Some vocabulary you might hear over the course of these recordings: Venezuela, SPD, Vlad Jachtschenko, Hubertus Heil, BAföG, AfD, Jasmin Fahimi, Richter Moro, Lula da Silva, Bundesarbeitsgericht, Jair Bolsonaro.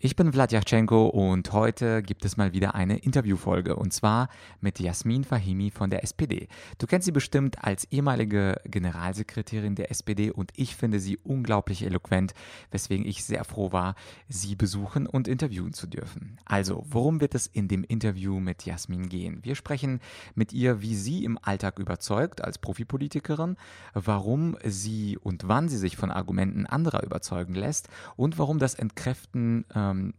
Ich bin Vlad Jachtschenko und heute gibt es mal wieder eine Interviewfolge und zwar mit Jasmin Fahimi von der SPD. Du kennst sie bestimmt als ehemalige Generalsekretärin der SPD und ich finde sie unglaublich eloquent, weswegen ich sehr froh war, sie besuchen und interviewen zu dürfen. Also, worum wird es in dem Interview mit Jasmin gehen? Wir sprechen mit ihr, wie sie im Alltag überzeugt als Profipolitikerin, warum sie und wann sie sich von Argumenten anderer überzeugen lässt und warum das Entkräften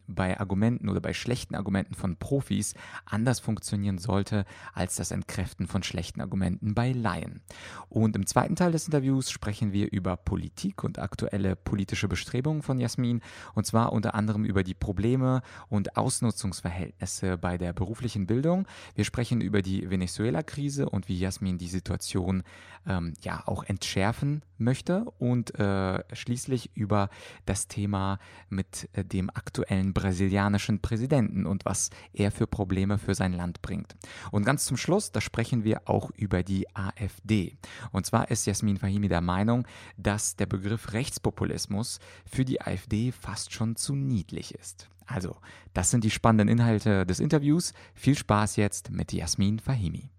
bei Argumenten oder bei schlechten Argumenten von Profis anders funktionieren sollte als das Entkräften von schlechten Argumenten bei Laien. Und im zweiten Teil des Interviews sprechen wir über Politik und aktuelle politische Bestrebungen von Jasmin und zwar unter anderem über die Probleme und Ausnutzungsverhältnisse bei der beruflichen Bildung. Wir sprechen über die Venezuela-Krise und wie Jasmin die Situation auch entschärfen möchte und schließlich über das Thema mit dem aktuellen brasilianischen Präsidenten und was er für Probleme für sein Land bringt. Und ganz zum Schluss, da sprechen wir auch über die AfD. Und zwar ist Jasmin Fahimi der Meinung, dass der Begriff Rechtspopulismus für die AfD fast schon zu niedlich ist. Also, das sind die spannenden Inhalte des Interviews. Viel Spaß jetzt mit Jasmin Fahimi.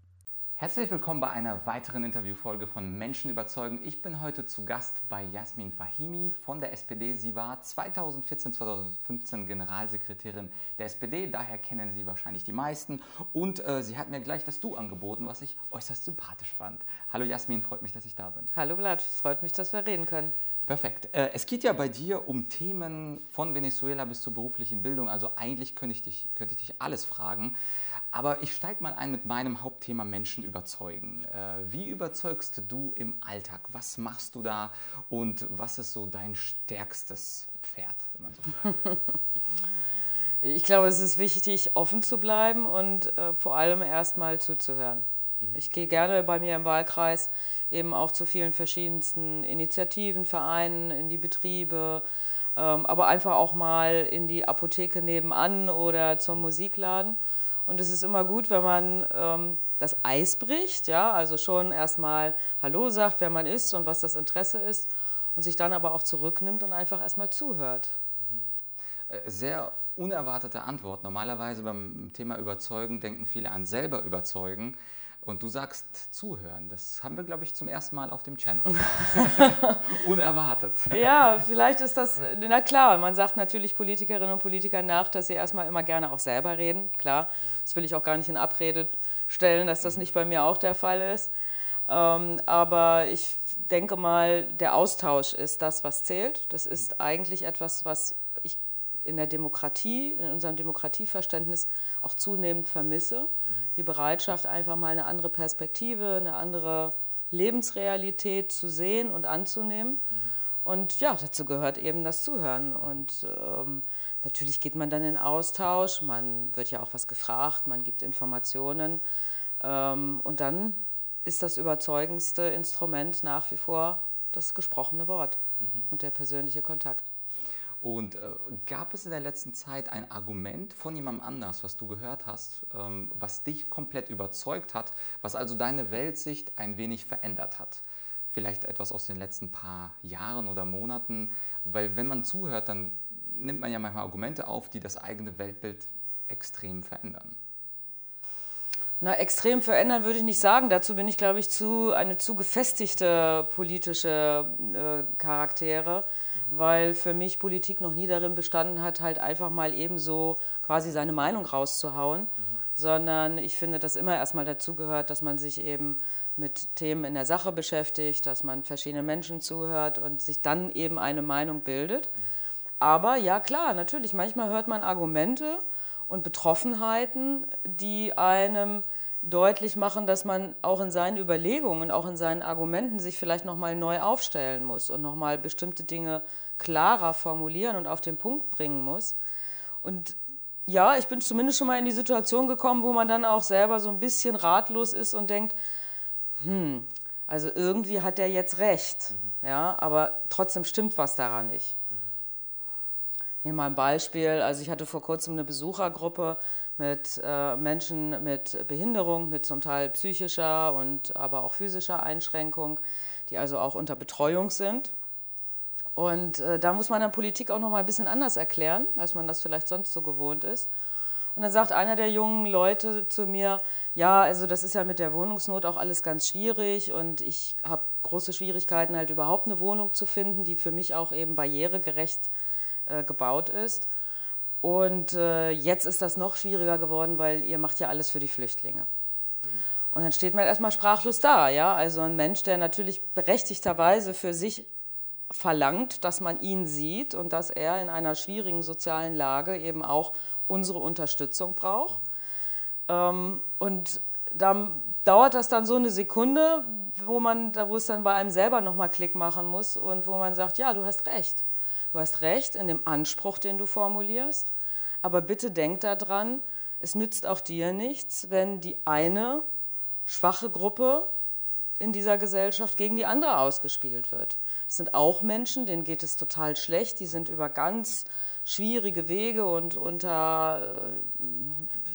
Herzlich willkommen bei einer weiteren Interviewfolge von Menschen überzeugen. Ich bin heute zu Gast bei Jasmin Fahimi von der SPD. Sie war 2014/2015 Generalsekretärin der SPD, daher kennen sie wahrscheinlich die meisten. Und sie hat mir gleich das Du angeboten, was ich äußerst sympathisch fand. Hallo Jasmin, freut mich, dass ich da bin. Hallo Vlad, es freut mich, dass wir reden können. Perfekt. Es geht ja bei dir um Themen von Venezuela bis zur beruflichen Bildung. Also eigentlich könnte ich dich alles fragen. Aber ich steige mal ein mit meinem Hauptthema Menschen überzeugen. Wie überzeugst du im Alltag? Was machst du da? Und was ist so dein stärkstes Pferd, wenn man so sagt? Ich glaube, es ist wichtig, offen zu bleiben und vor allem erstmal zuzuhören. Ich gehe gerne bei mir im Wahlkreis eben auch zu vielen verschiedensten Initiativen, Vereinen, in die Betriebe, aber einfach auch mal in die Apotheke nebenan oder zum Musikladen. Und es ist immer gut, wenn man das Eis bricht, ja, also schon erstmal Hallo sagt, wer man ist und was das Interesse ist und sich dann aber auch zurücknimmt und einfach erstmal zuhört. Sehr unerwartete Antwort. Normalerweise beim Thema Überzeugen denken viele an selber überzeugen. Und du sagst zuhören. Das haben wir, glaube ich, zum ersten Mal auf dem Channel. Unerwartet. Ja, vielleicht ist das, na klar, man sagt natürlich Politikerinnen und Politikern nach, dass sie erstmal immer gerne auch selber reden. Klar, das will ich auch gar nicht in Abrede stellen, dass das nicht bei mir auch der Fall ist. Aber ich denke mal, der Austausch ist das, was zählt. Das ist eigentlich etwas, was ich in der Demokratie, in unserem Demokratieverständnis auch zunehmend vermisse. Die Bereitschaft, einfach mal eine andere Perspektive, eine andere Lebensrealität zu sehen und anzunehmen. Und ja, dazu gehört eben das Zuhören. Und natürlich geht man dann in Austausch, man wird ja auch was gefragt, man gibt Informationen. Und dann ist das überzeugendste Instrument nach wie vor das gesprochene Wort und der persönliche Kontakt. Und gab es in der letzten Zeit ein Argument von jemandem anders, was du gehört hast, was dich komplett überzeugt hat, was also deine Weltsicht ein wenig verändert hat? Vielleicht etwas aus den letzten paar Jahren oder Monaten, weil wenn man zuhört, dann nimmt man ja manchmal Argumente auf, die das eigene Weltbild extrem verändern. Na, extrem verändern würde ich nicht sagen. Dazu bin ich, glaube ich, eine zu gefestigte politische Charaktere, weil für mich Politik noch nie darin bestanden hat, halt einfach mal eben so quasi seine Meinung rauszuhauen, sondern ich finde, dass immer erstmal dazu gehört, dass man sich eben mit Themen in der Sache beschäftigt, dass man verschiedene Menschen zuhört und sich dann eben eine Meinung bildet. Aber ja, klar, natürlich, manchmal hört man Argumente und Betroffenheiten, die einem deutlich machen, dass man auch in seinen Überlegungen, auch in seinen Argumenten sich vielleicht nochmal neu aufstellen muss und nochmal bestimmte Dinge klarer formulieren und auf den Punkt bringen muss. Und ja, ich bin zumindest schon mal in die Situation gekommen, wo man dann auch selber so ein bisschen ratlos ist und denkt, also irgendwie hat der jetzt recht, ja, aber trotzdem stimmt was daran nicht. Nehmen wir mal ein Beispiel. Also ich hatte vor kurzem eine Besuchergruppe mit Menschen mit Behinderung, mit zum Teil psychischer und aber auch physischer Einschränkung, die also auch unter Betreuung sind. Und da muss man dann Politik auch noch mal ein bisschen anders erklären, als man das vielleicht sonst so gewohnt ist. Und dann sagt einer der jungen Leute zu mir, ja, also das ist ja mit der Wohnungsnot auch alles ganz schwierig und ich habe große Schwierigkeiten, halt überhaupt eine Wohnung zu finden, die für mich auch eben barrieregerecht gebaut ist. Und jetzt ist das noch schwieriger geworden, weil ihr macht ja alles für die Flüchtlinge. Und dann steht man erstmal sprachlos da, ja, also ein Mensch, der natürlich berechtigterweise für sich verlangt, dass man ihn sieht und dass er in einer schwierigen sozialen Lage eben auch unsere Unterstützung braucht. Und dann dauert das dann so eine Sekunde, wo es dann bei einem selber nochmal Klick machen muss und wo man sagt, ja, du hast recht. Du hast recht in dem Anspruch, den du formulierst, aber bitte denk daran, es nützt auch dir nichts, wenn die eine schwache Gruppe in dieser Gesellschaft gegen die andere ausgespielt wird. Es sind auch Menschen, denen geht es total schlecht, die sind über ganz schwierige Wege und unter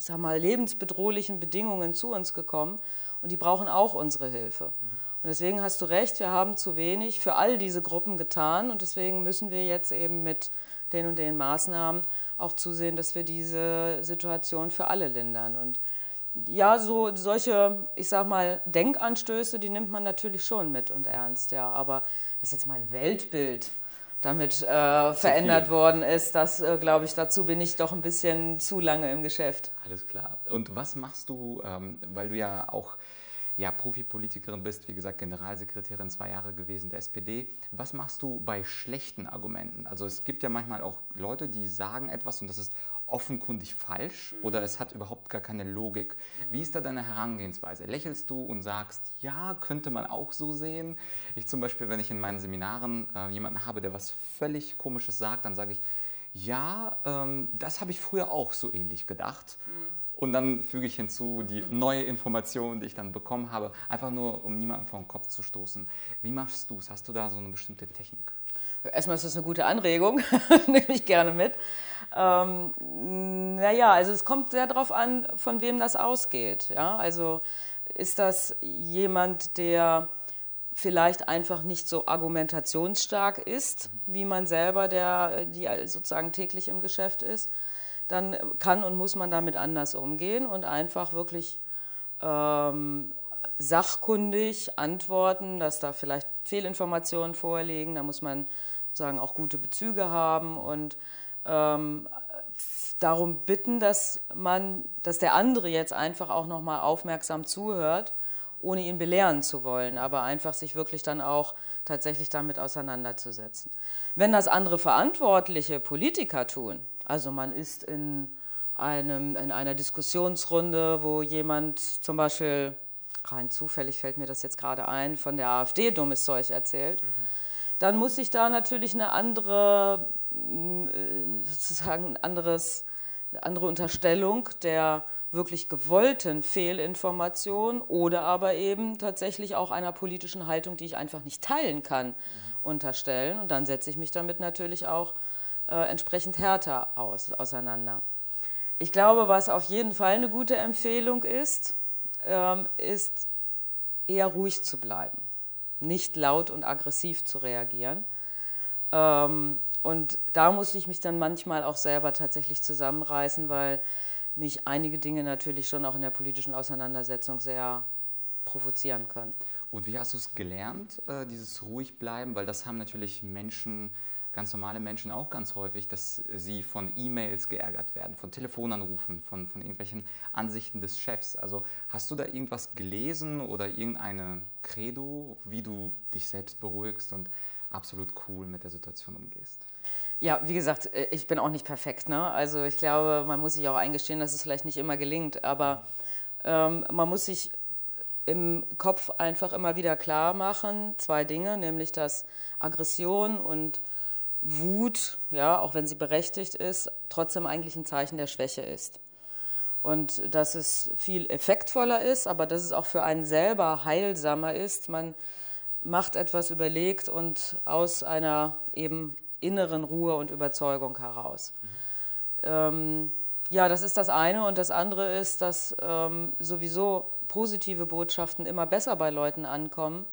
lebensbedrohlichen Bedingungen zu uns gekommen und die brauchen auch unsere Hilfe. Und deswegen hast du recht, wir haben zu wenig für all diese Gruppen getan und deswegen müssen wir jetzt eben mit den und den Maßnahmen auch zusehen, dass wir diese Situation für alle lindern. Und ja, solche, ich sag mal, Denkanstöße, die nimmt man natürlich schon mit und ernst, ja. Aber dass jetzt mein Weltbild damit verändert worden ist, das glaube ich, dazu bin ich doch ein bisschen zu lange im Geschäft. Alles klar. Und was machst du, weil du ja auch Profipolitikerin bist, wie gesagt, Generalsekretärin 2 Jahre gewesen der SPD. Was machst du bei schlechten Argumenten? Also es gibt ja manchmal auch Leute, die sagen etwas und das ist offenkundig falsch oder es hat überhaupt gar keine Logik. Wie ist da deine Herangehensweise? Lächelst du und sagst, ja, könnte man auch so sehen? Ich zum Beispiel, wenn ich in meinen Seminaren jemanden habe, der was völlig Komisches sagt, dann sage ich, ja, das habe ich früher auch so ähnlich gedacht. Und dann füge ich hinzu die neue Information, die ich dann bekommen habe, einfach nur, um niemanden vor den Kopf zu stoßen. Wie machst du es? Hast du da so eine bestimmte Technik? Erstmal ist das eine gute Anregung, nehme ich gerne mit. Also es kommt sehr darauf an, von wem das ausgeht. Ja? Also ist das jemand, der vielleicht einfach nicht so argumentationsstark ist, wie man selber, die sozusagen täglich im Geschäft ist? Dann kann und muss man damit anders umgehen und einfach wirklich sachkundig antworten, dass da vielleicht Fehlinformationen vorliegen. Da muss man sozusagen auch gute Bezüge haben und darum bitten, dass der andere jetzt einfach auch nochmal aufmerksam zuhört, ohne ihn belehren zu wollen, aber einfach sich wirklich dann auch tatsächlich damit auseinanderzusetzen. Wenn das andere verantwortliche Politiker tun, also man ist in einer Diskussionsrunde, wo jemand zum Beispiel, rein zufällig fällt mir das jetzt gerade ein, von der AfD dummes Zeug erzählt, dann muss ich da natürlich eine andere Unterstellung der wirklich gewollten Fehlinformation oder aber eben tatsächlich auch einer politischen Haltung, die ich einfach nicht teilen kann, unterstellen. Und dann setze ich mich damit natürlich auch entsprechend härter auseinander. Ich glaube, was auf jeden Fall eine gute Empfehlung ist, ist eher ruhig zu bleiben, nicht laut und aggressiv zu reagieren. Und da muss ich mich dann manchmal auch selber tatsächlich zusammenreißen, weil mich einige Dinge natürlich schon auch in der politischen Auseinandersetzung sehr provozieren können. Und wie hast du es gelernt, dieses ruhig bleiben? Weil das haben natürlich Menschen, ganz normale Menschen auch ganz häufig, dass sie von E-Mails geärgert werden, von Telefonanrufen, von irgendwelchen Ansichten des Chefs. Also hast du da irgendwas gelesen oder irgendeine Credo, wie du dich selbst beruhigst und absolut cool mit der Situation umgehst? Ja, wie gesagt, ich bin auch nicht perfekt, ne? Also ich glaube, man muss sich auch eingestehen, dass es vielleicht nicht immer gelingt, aber man muss sich im Kopf einfach immer wieder klar machen, 2 Dinge, nämlich dass Aggression und Wut, ja, auch wenn sie berechtigt ist, trotzdem eigentlich ein Zeichen der Schwäche ist. Und dass es viel effektvoller ist, aber dass es auch für einen selber heilsamer ist. Man macht etwas überlegt und aus einer eben inneren Ruhe und Überzeugung heraus. Ja, das ist das eine. Und das andere ist, dass sowieso positive Botschaften immer besser bei Leuten ankommen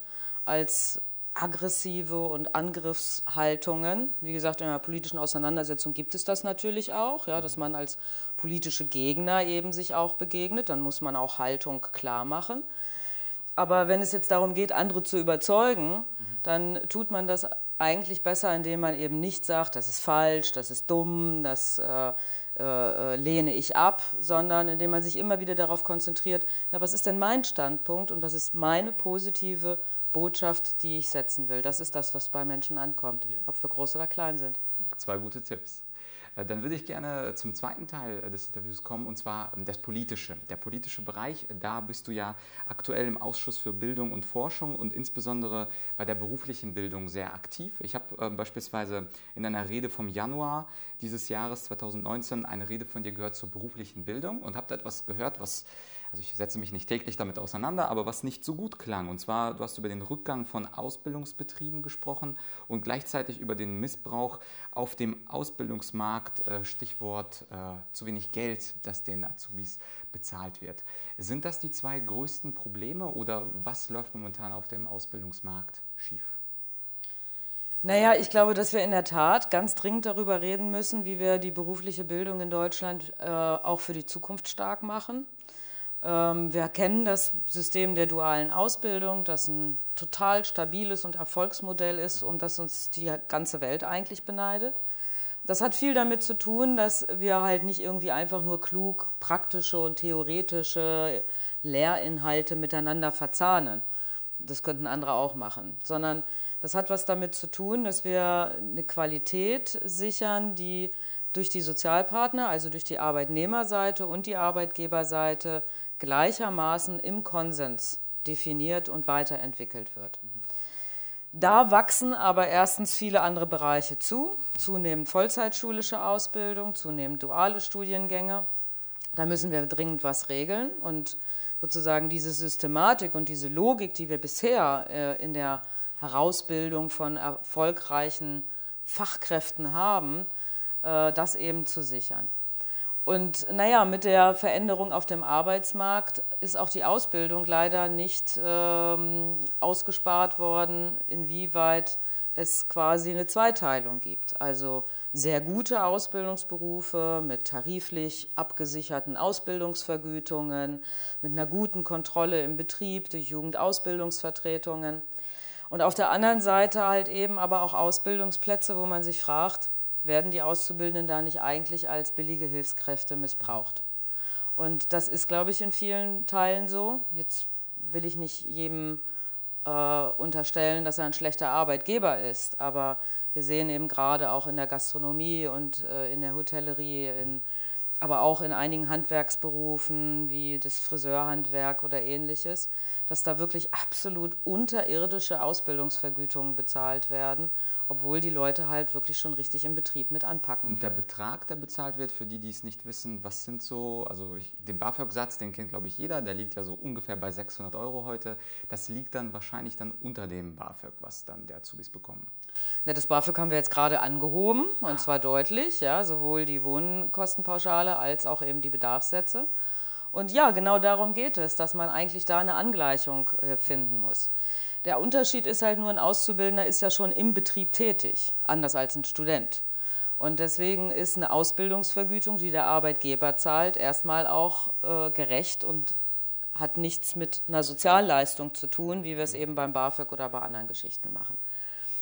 als aggressive und Angriffshaltungen. Wie gesagt, in einer politischen Auseinandersetzung gibt es das natürlich auch, ja, dass man als politische Gegner eben sich auch begegnet. Dann muss man auch Haltung klar machen. Aber wenn es jetzt darum geht, andere zu überzeugen, dann tut man das eigentlich besser, indem man eben nicht sagt, das ist falsch, das ist dumm, das lehne ich ab, sondern indem man sich immer wieder darauf konzentriert, na, was ist denn mein Standpunkt und was ist meine positive Botschaft, die ich setzen will. Das ist das, was bei Menschen ankommt, ob wir groß oder klein sind. 2 gute Tipps. Dann würde ich gerne zum zweiten Teil des Interviews kommen, und zwar das Politische. Der politische Bereich, da bist du ja aktuell im Ausschuss für Bildung und Forschung und insbesondere bei der beruflichen Bildung sehr aktiv. Ich habe beispielsweise in einer Rede vom Januar dieses Jahres 2019 eine Rede von dir gehört zur beruflichen Bildung und habe da etwas gehört, was, also ich setze mich nicht täglich damit auseinander, aber was nicht so gut klang. Und zwar, du hast über den Rückgang von Ausbildungsbetrieben gesprochen und gleichzeitig über den Missbrauch auf dem Ausbildungsmarkt, Stichwort zu wenig Geld, das den Azubis bezahlt wird. Sind das die 2 größten Probleme oder was läuft momentan auf dem Ausbildungsmarkt schief? Naja, ich glaube, dass wir in der Tat ganz dringend darüber reden müssen, wie wir die berufliche Bildung in Deutschland auch für die Zukunft stark machen. Wir kennen das System der dualen Ausbildung, das ein total stabiles und Erfolgsmodell ist, um das uns die ganze Welt eigentlich beneidet. Das hat viel damit zu tun, dass wir halt nicht irgendwie einfach nur klug praktische und theoretische Lehrinhalte miteinander verzahnen. Das könnten andere auch machen. Sondern das hat was damit zu tun, dass wir eine Qualität sichern, die durch die Sozialpartner, also durch die Arbeitnehmerseite und die Arbeitgeberseite gleichermaßen im Konsens definiert und weiterentwickelt wird. Da wachsen aber erstens viele andere Bereiche zu, zunehmend vollzeitschulische Ausbildung, zunehmend duale Studiengänge. Da müssen wir dringend was regeln und sozusagen diese Systematik und diese Logik, die wir bisher in der Herausbildung von erfolgreichen Fachkräften haben, das eben zu sichern. Und naja, mit der Veränderung auf dem Arbeitsmarkt ist auch die Ausbildung leider nicht ausgespart worden, inwieweit es quasi eine Zweiteilung gibt. Also sehr gute Ausbildungsberufe mit tariflich abgesicherten Ausbildungsvergütungen, mit einer guten Kontrolle im Betrieb durch Jugendausbildungsvertretungen. Und auf der anderen Seite halt eben aber auch Ausbildungsplätze, wo man sich fragt, werden die Auszubildenden da nicht eigentlich als billige Hilfskräfte missbraucht? Und das ist, glaube ich, in vielen Teilen so. Jetzt will ich nicht jedem unterstellen, dass er ein schlechter Arbeitgeber ist, aber wir sehen eben gerade auch in der Gastronomie und in der Hotellerie, aber auch in einigen Handwerksberufen wie das Friseurhandwerk oder Ähnliches, dass da wirklich absolut unterirdische Ausbildungsvergütungen bezahlt werden, obwohl die Leute halt wirklich schon richtig im Betrieb mit anpacken. Und der Betrag, der bezahlt wird, für die, die es nicht wissen, was sind so, also den BAföG-Satz, den kennt, glaube ich, jeder, der liegt ja so ungefähr bei 600 Euro heute. Das liegt dann wahrscheinlich dann unter dem BAföG, was dann der Azubis bekommen. Na, das BAföG haben wir jetzt gerade angehoben, und zwar deutlich, ja, sowohl die Wohnkostenpauschale als auch eben die Bedarfssätze. Und ja, genau darum geht es, dass man eigentlich da eine Angleichung finden muss. Der Unterschied ist halt nur, ein Auszubildender ist ja schon im Betrieb tätig, anders als ein Student. Und deswegen ist eine Ausbildungsvergütung, die der Arbeitgeber zahlt, erstmal auch gerecht und hat nichts mit einer Sozialleistung zu tun, wie wir es eben beim BAföG oder bei anderen Geschichten machen.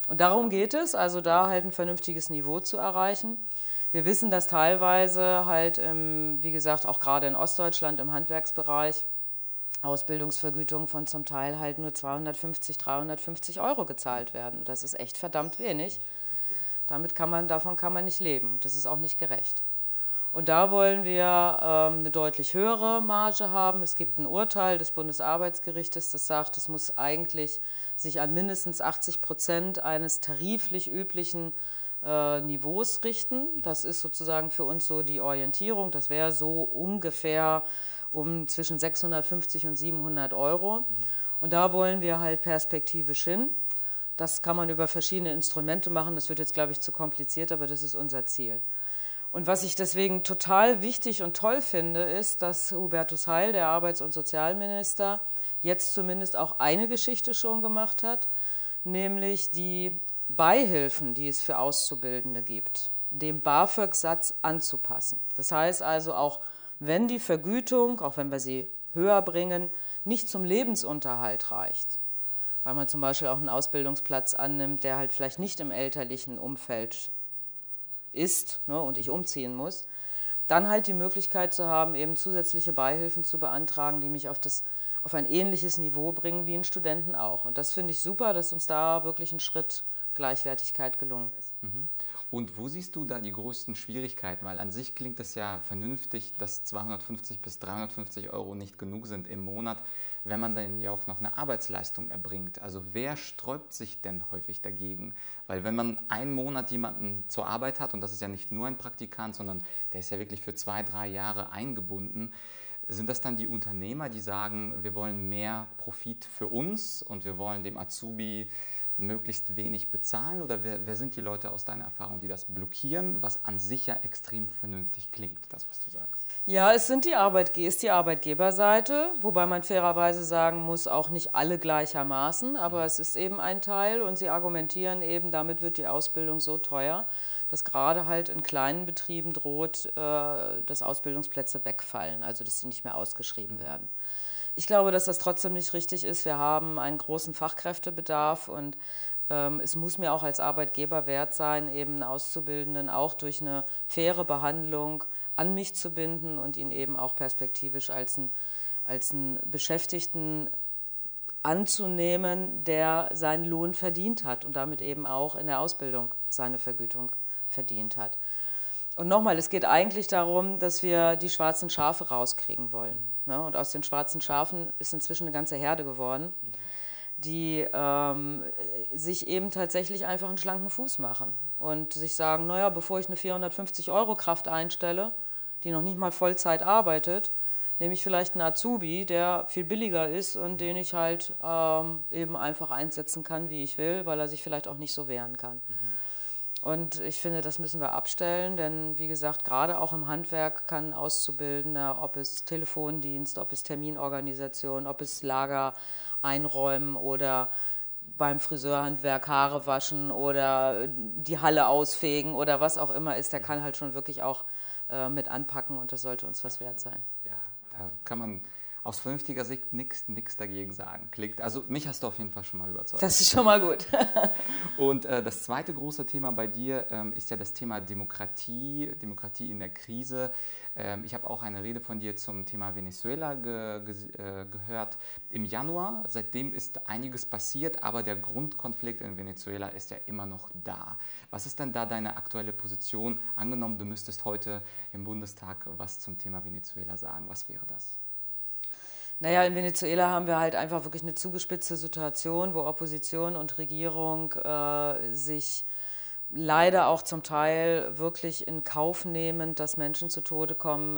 Und darum geht es, also da halt ein vernünftiges Niveau zu erreichen. Wir wissen, dass teilweise halt, wie gesagt, auch gerade in Ostdeutschland im Handwerksbereich Ausbildungsvergütungen von zum Teil halt nur 250, 350 Euro gezahlt werden. Das ist echt verdammt wenig. Davon kann man nicht leben. Das ist auch nicht gerecht. Und da wollen wir eine deutlich höhere Marge haben. Es gibt ein Urteil des Bundesarbeitsgerichtes, das sagt, es muss eigentlich sich an mindestens 80% eines tariflich üblichen Niveaus richten. Das ist sozusagen für uns so die Orientierung. Das wäre so ungefähr um zwischen 650 und 700 Euro. Und da wollen wir halt perspektivisch hin. Das kann man über verschiedene Instrumente machen. Das wird jetzt, glaube ich, zu kompliziert, aber das ist unser Ziel. Und was ich deswegen total wichtig und toll finde, ist, dass Hubertus Heil, der Arbeits- und Sozialminister, jetzt zumindest auch eine Geschichte schon gemacht hat, nämlich die Beihilfen, die es für Auszubildende gibt, dem BAföG-Satz anzupassen. Das heißt also, auch wenn die Vergütung, auch wenn wir sie höher bringen, nicht zum Lebensunterhalt reicht, weil man zum Beispiel auch einen Ausbildungsplatz annimmt, der halt vielleicht nicht im elterlichen Umfeld ist, ne, und ich umziehen muss, dann halt die Möglichkeit zu haben, eben zusätzliche Beihilfen zu beantragen, die mich auf ein ähnliches Niveau bringen wie einen Studenten auch. Und das finde ich super, dass uns da wirklich ein Schritt Gleichwertigkeit gelungen ist. Mhm. Und wo siehst du da die größten Schwierigkeiten? Weil an sich klingt es ja vernünftig, dass 250 bis 350 Euro nicht genug sind im Monat, wenn man dann ja auch noch eine Arbeitsleistung erbringt. Also wer sträubt sich denn häufig dagegen? Weil wenn man einen Monat jemanden zur Arbeit hat, und das ist ja nicht nur ein Praktikant, sondern der ist ja wirklich für 2-3 Jahre eingebunden, sind das dann die Unternehmer, die sagen, wir wollen mehr Profit für uns und wir wollen dem Azubi möglichst wenig bezahlen? Oder wer sind die Leute aus deiner Erfahrung, die das blockieren, was an sich ja extrem vernünftig klingt, das, was du sagst? Ja, es sind die Arbeitgeberseite, wobei man fairerweise sagen muss, auch nicht alle gleichermaßen, aber es ist eben ein Teil, und sie argumentieren eben, damit wird die Ausbildung so teuer, dass gerade halt in kleinen Betrieben droht, dass Ausbildungsplätze wegfallen, also dass sie nicht mehr ausgeschrieben werden. Ich glaube, dass das trotzdem nicht richtig ist. Wir haben einen großen Fachkräftebedarf, und es muss mir auch als Arbeitgeber wert sein, eben Auszubildenden auch durch eine faire Behandlung an mich zu binden und ihn eben auch perspektivisch als einen Beschäftigten anzunehmen, der seinen Lohn verdient hat und damit eben auch in der Ausbildung seine Vergütung verdient hat. Und nochmal, es geht eigentlich darum, dass wir die schwarzen Schafe rauskriegen wollen. Und aus den schwarzen Schafen ist inzwischen eine ganze Herde geworden, die sich eben tatsächlich einfach einen schlanken Fuß machen und sich sagen, naja, bevor ich eine 450-Euro-Kraft einstelle, die noch nicht mal Vollzeit arbeitet, nehme ich vielleicht einen Azubi, der viel billiger ist und den ich halt eben einfach einsetzen kann, wie ich will, weil er sich vielleicht auch nicht so wehren kann. Mhm. Und ich finde, das müssen wir abstellen, denn wie gesagt, gerade auch im Handwerk kann Auszubildender, ob es Telefondienst, ob es Terminorganisation, ob es Lager einräumen oder beim Friseurhandwerk Haare waschen oder die Halle ausfegen oder was auch immer ist, der kann halt schon wirklich auch mit anpacken, und das sollte uns was wert sein. Ja, da kann man aus vernünftiger Sicht nichts dagegen sagen. Klingt, also mich hast du auf jeden Fall schon mal überzeugt. Das ist schon mal gut. Und das zweite große Thema bei dir ist ja das Thema Demokratie in der Krise. Ich habe auch eine Rede von dir zum Thema Venezuela gehört im Januar. Seitdem ist einiges passiert, aber der Grundkonflikt in Venezuela ist ja immer noch da. Was ist denn da deine aktuelle Position? Angenommen, du müsstest heute im Bundestag was zum Thema Venezuela sagen. Was wäre das? Naja, in Venezuela haben wir halt einfach wirklich eine zugespitzte Situation, wo Opposition und Regierung sich leider auch zum Teil wirklich in Kauf nehmen, dass Menschen zu Tode kommen,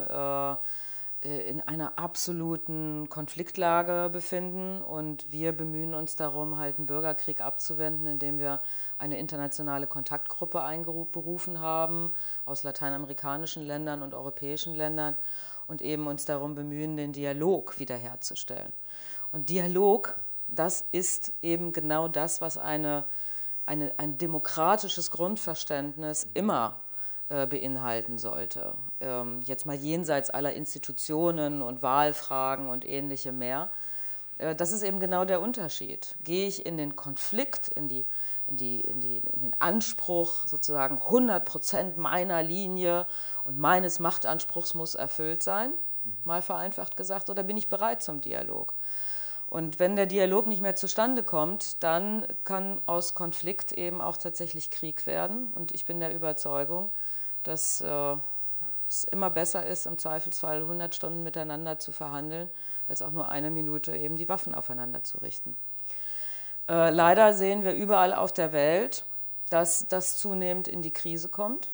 in einer absoluten Konfliktlage befinden. Und wir bemühen uns darum, halt einen Bürgerkrieg abzuwenden, indem wir eine internationale Kontaktgruppe einberufen haben aus lateinamerikanischen Ländern und europäischen Ländern. Und eben uns darum bemühen, den Dialog wiederherzustellen. Und Dialog, das ist eben genau das, was ein demokratisches Grundverständnis immer beinhalten sollte. Jetzt mal jenseits aller Institutionen und Wahlfragen und ähnliche mehr. Das ist eben genau der Unterschied. Gehe ich in den Konflikt, in den Anspruch, sozusagen 100% meiner Linie und meines Machtanspruchs muss erfüllt sein, mal vereinfacht gesagt, oder bin ich bereit zum Dialog? Und wenn der Dialog nicht mehr zustande kommt, dann kann aus Konflikt eben auch tatsächlich Krieg werden. Und ich bin der Überzeugung, dass es immer besser ist, im Zweifelsfall 100 Stunden miteinander zu verhandeln, als auch nur eine Minute eben die Waffen aufeinander zu richten. Leider sehen wir überall auf der Welt, dass das zunehmend in die Krise kommt.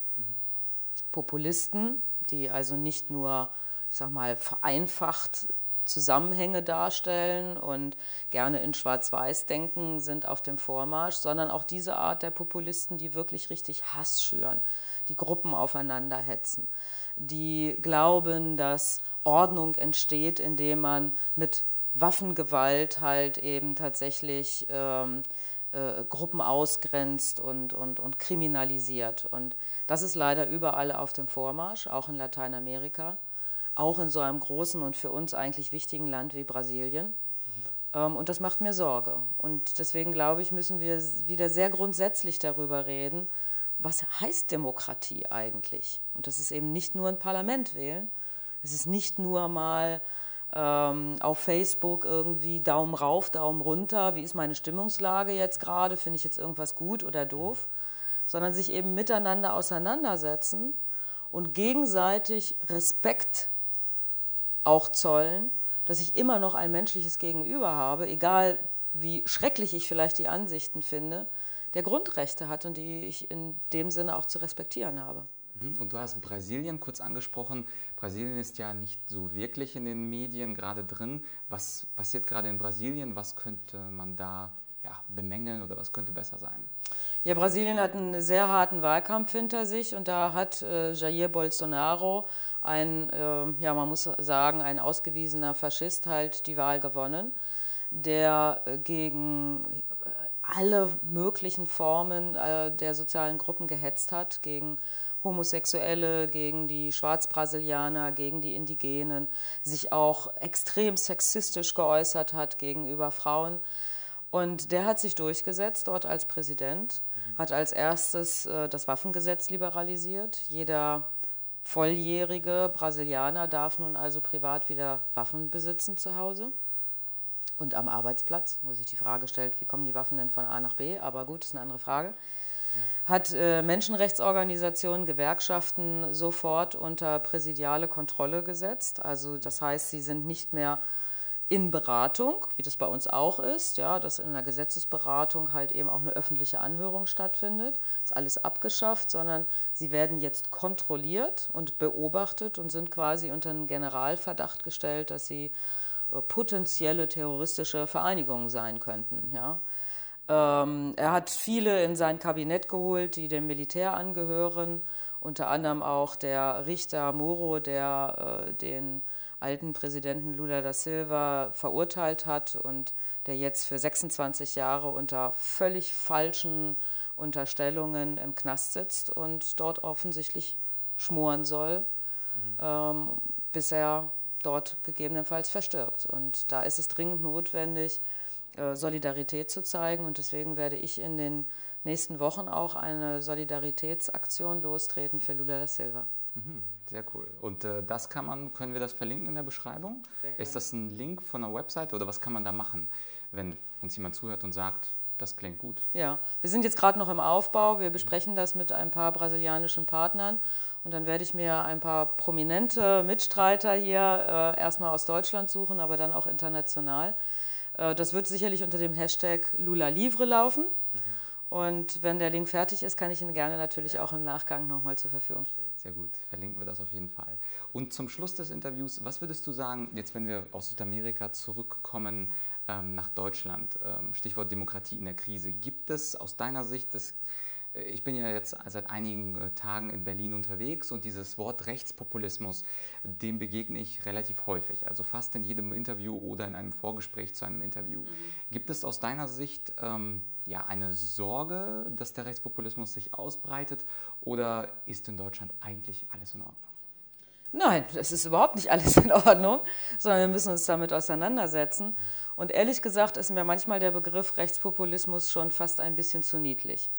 Populisten, die also nicht nur, ich sag mal, vereinfacht Zusammenhänge darstellen und gerne in Schwarz-Weiß denken, sind auf dem Vormarsch, sondern auch diese Art der Populisten, die wirklich richtig Hass schüren, die Gruppen aufeinander hetzen, die glauben, dass Ordnung entsteht, indem man mit Waffengewalt halt eben tatsächlich Gruppen ausgrenzt und kriminalisiert. Und das ist leider überall auf dem Vormarsch, auch in Lateinamerika, auch in so einem großen und für uns eigentlich wichtigen Land wie Brasilien. Und das macht mir Sorge. Und deswegen, glaube ich, müssen wir wieder sehr grundsätzlich darüber reden, was heißt Demokratie eigentlich? Und das ist eben nicht nur ein Parlament wählen, es ist nicht nur mal auf Facebook irgendwie Daumen rauf, Daumen runter, wie ist meine Stimmungslage jetzt gerade, finde ich jetzt irgendwas gut oder doof, sondern sich eben miteinander auseinandersetzen und gegenseitig Respekt auch zollen, dass ich immer noch ein menschliches Gegenüber habe, egal wie schrecklich ich vielleicht die Ansichten finde, der Grundrechte hat und die ich in dem Sinne auch zu respektieren habe. Und du hast Brasilien kurz angesprochen. Brasilien ist ja nicht so wirklich in den Medien gerade drin. Was passiert gerade in Brasilien? Was könnte man da bemängeln oder was könnte besser sein? Ja, Brasilien hat einen sehr harten Wahlkampf hinter sich und da hat Jair Bolsonaro, ein ausgewiesener Faschist, halt die Wahl gewonnen, der gegen alle möglichen Formen der sozialen Gruppen gehetzt hat, gegen Homosexuelle, gegen die Schwarzbrasilianer, gegen die Indigenen, sich auch extrem sexistisch geäußert hat gegenüber Frauen. Und der hat sich durchgesetzt dort als Präsident, hat als erstes das Waffengesetz liberalisiert. Jeder volljährige Brasilianer darf nun also privat wieder Waffen besitzen zu Hause und am Arbeitsplatz, wo sich die Frage stellt, wie kommen die Waffen denn von A nach B? Aber gut, ist eine andere Frage. Hat Menschenrechtsorganisationen, Gewerkschaften sofort unter präsidiale Kontrolle gesetzt. Also das heißt, sie sind nicht mehr in Beratung, wie das bei uns auch ist, ja, dass in einer Gesetzesberatung halt eben auch eine öffentliche Anhörung stattfindet. Ist alles abgeschafft, sondern sie werden jetzt kontrolliert und beobachtet und sind quasi unter einen Generalverdacht gestellt, dass sie potenzielle terroristische Vereinigungen sein könnten, ja. Er hat viele in sein Kabinett geholt, die dem Militär angehören, unter anderem auch der Richter Moro, der den alten Präsidenten Lula da Silva verurteilt hat und der jetzt für 26 Jahre unter völlig falschen Unterstellungen im Knast sitzt und dort offensichtlich schmoren soll, bis er dort gegebenenfalls verstirbt. Und da ist es dringend notwendig, Solidarität zu zeigen, und deswegen werde ich in den nächsten Wochen auch eine Solidaritätsaktion lostreten für Lula da Silva. Sehr cool. Und können wir das verlinken in der Beschreibung? Ist das ein Link von einer Website oder was kann man da machen, wenn uns jemand zuhört und sagt, das klingt gut? Ja, wir sind jetzt gerade noch im Aufbau. Wir besprechen das mit ein paar brasilianischen Partnern und dann werde ich mir ein paar prominente Mitstreiter hier erstmal aus Deutschland suchen, aber dann auch international. Das wird sicherlich unter dem Hashtag Lula Livre laufen. Und wenn der Link fertig ist, kann ich ihn gerne natürlich auch im Nachgang nochmal zur Verfügung stellen. Sehr gut, verlinken wir das auf jeden Fall. Und zum Schluss des Interviews, was würdest du sagen, jetzt wenn wir aus Südamerika zurückkommen nach Deutschland, Stichwort Demokratie in der Krise, gibt es aus deiner Sicht, ich bin ja jetzt seit einigen Tagen in Berlin unterwegs und dieses Wort Rechtspopulismus, dem begegne ich relativ häufig, also fast in jedem Interview oder in einem Vorgespräch zu einem Interview. Gibt es aus deiner Sicht eine Sorge, dass der Rechtspopulismus sich ausbreitet, oder ist in Deutschland eigentlich alles in Ordnung? Nein, das ist überhaupt nicht alles in Ordnung, sondern wir müssen uns damit auseinandersetzen. Und ehrlich gesagt ist mir manchmal der Begriff Rechtspopulismus schon fast ein bisschen zu niedlich.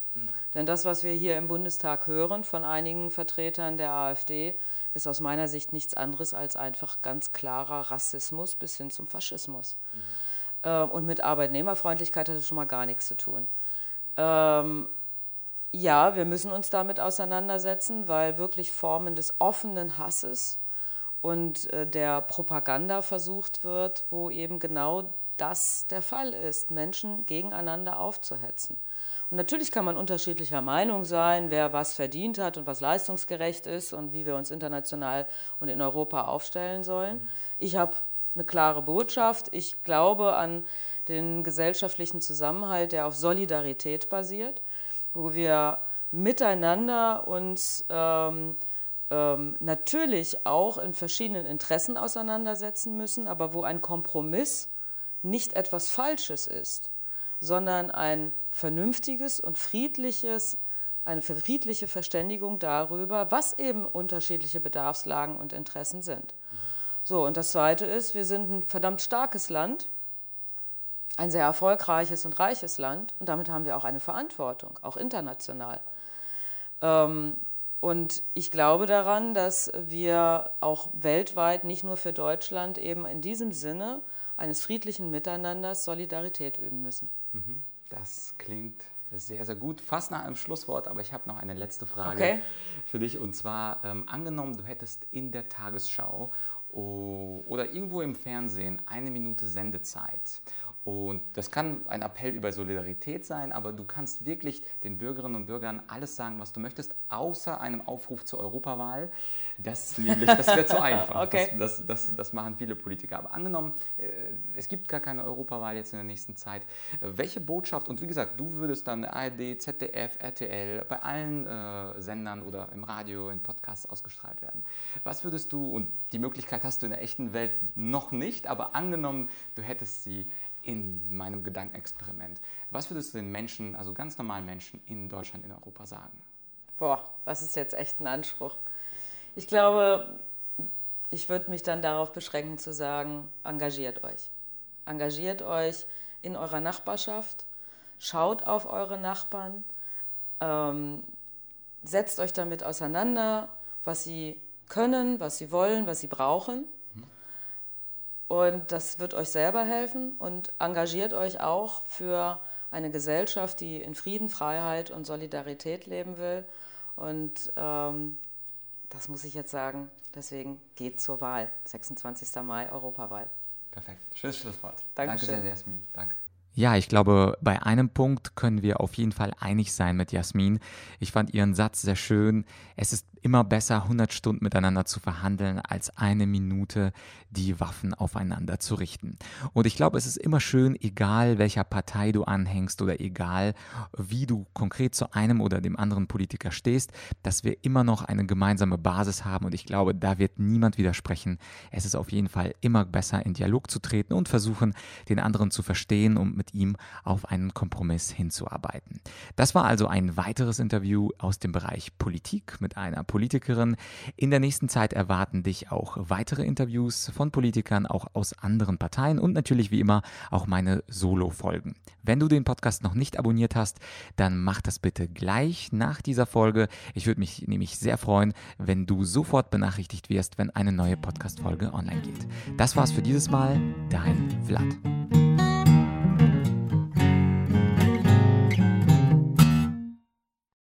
Denn das, was wir hier im Bundestag hören von einigen Vertretern der AfD, ist aus meiner Sicht nichts anderes als einfach ganz klarer Rassismus bis hin zum Faschismus. Und mit Arbeitnehmerfreundlichkeit hat es schon mal gar nichts zu tun. Ja, wir müssen uns damit auseinandersetzen, weil wirklich Formen des offenen Hasses und der Propaganda versucht wird, wo eben genau das der Fall ist, Menschen gegeneinander aufzuhetzen. Und natürlich kann man unterschiedlicher Meinung sein, wer was verdient hat und was leistungsgerecht ist und wie wir uns international und in Europa aufstellen sollen. Ich habe eine klare Botschaft. Ich glaube an den gesellschaftlichen Zusammenhalt, der auf Solidarität basiert, wo wir miteinander uns natürlich auch in verschiedenen Interessen auseinandersetzen müssen, aber wo ein Kompromiss nicht etwas Falsches ist, sondern ein vernünftiges und friedliches, eine friedliche Verständigung darüber, was eben unterschiedliche Bedarfslagen und Interessen sind. So, und das Zweite ist, wir sind ein verdammt starkes Land, ein sehr erfolgreiches und reiches Land, und damit haben wir auch eine Verantwortung, auch international. Und ich glaube daran, dass wir auch weltweit, nicht nur für Deutschland, eben in diesem Sinne eines friedlichen Miteinanders Solidarität üben müssen. Das klingt sehr, sehr gut. Fast nach einem Schlusswort, aber ich habe noch eine letzte Frage für dich. Und zwar, angenommen, du hättest in der Tagesschau oder irgendwo im Fernsehen 1 Minute Sendezeit. Und das kann ein Appell über Solidarität sein, aber du kannst wirklich den Bürgerinnen und Bürgern alles sagen, was du möchtest, außer einem Aufruf zur Europawahl. Das wäre zu einfach. Das machen viele Politiker. Aber angenommen, es gibt gar keine Europawahl jetzt in der nächsten Zeit. Welche Botschaft, und wie gesagt, du würdest dann ARD, ZDF, RTL, bei allen Sendern oder im Radio, in Podcasts ausgestrahlt werden. Was würdest du, und die Möglichkeit hast du in der echten Welt noch nicht, aber angenommen, du hättest sie in meinem Gedankenexperiment. Was würdest du den Menschen, also ganz normalen Menschen in Deutschland, in Europa sagen? Boah, das ist jetzt echt ein Anspruch. Ich glaube, ich würde mich dann darauf beschränken zu sagen, engagiert euch. Engagiert euch in eurer Nachbarschaft, schaut auf eure Nachbarn, setzt euch damit auseinander, was sie können, was sie wollen, was sie brauchen. Und das wird euch selber helfen, und engagiert euch auch für eine Gesellschaft, die in Frieden, Freiheit und Solidarität leben will. Und das muss ich jetzt sagen, deswegen geht zur Wahl. 26. Mai, Europawahl. Perfekt. Schönes Schlusswort. Danke sehr, Jasmin. Danke. Ja, ich glaube, bei einem Punkt können wir auf jeden Fall einig sein mit Jasmin. Ich fand ihren Satz sehr schön. Es ist immer besser, 100 Stunden miteinander zu verhandeln, als 1 Minute die Waffen aufeinander zu richten. Und ich glaube, es ist immer schön, egal welcher Partei du anhängst oder egal wie du konkret zu einem oder dem anderen Politiker stehst, dass wir immer noch eine gemeinsame Basis haben. Und ich glaube, da wird niemand widersprechen. Es ist auf jeden Fall immer besser, in Dialog zu treten und versuchen, den anderen zu verstehen, um mit ihm auf einen Kompromiss hinzuarbeiten. Das war also ein weiteres Interview aus dem Bereich Politik mit einer Politikerin. In der nächsten Zeit erwarten dich auch weitere Interviews von Politikern, auch aus anderen Parteien, und natürlich wie immer auch meine Solo-Folgen. Wenn du den Podcast noch nicht abonniert hast, dann mach das bitte gleich nach dieser Folge. Ich würde mich nämlich sehr freuen, wenn du sofort benachrichtigt wirst, wenn eine neue Podcast-Folge online geht. Das war's für dieses Mal. Dein Vlad.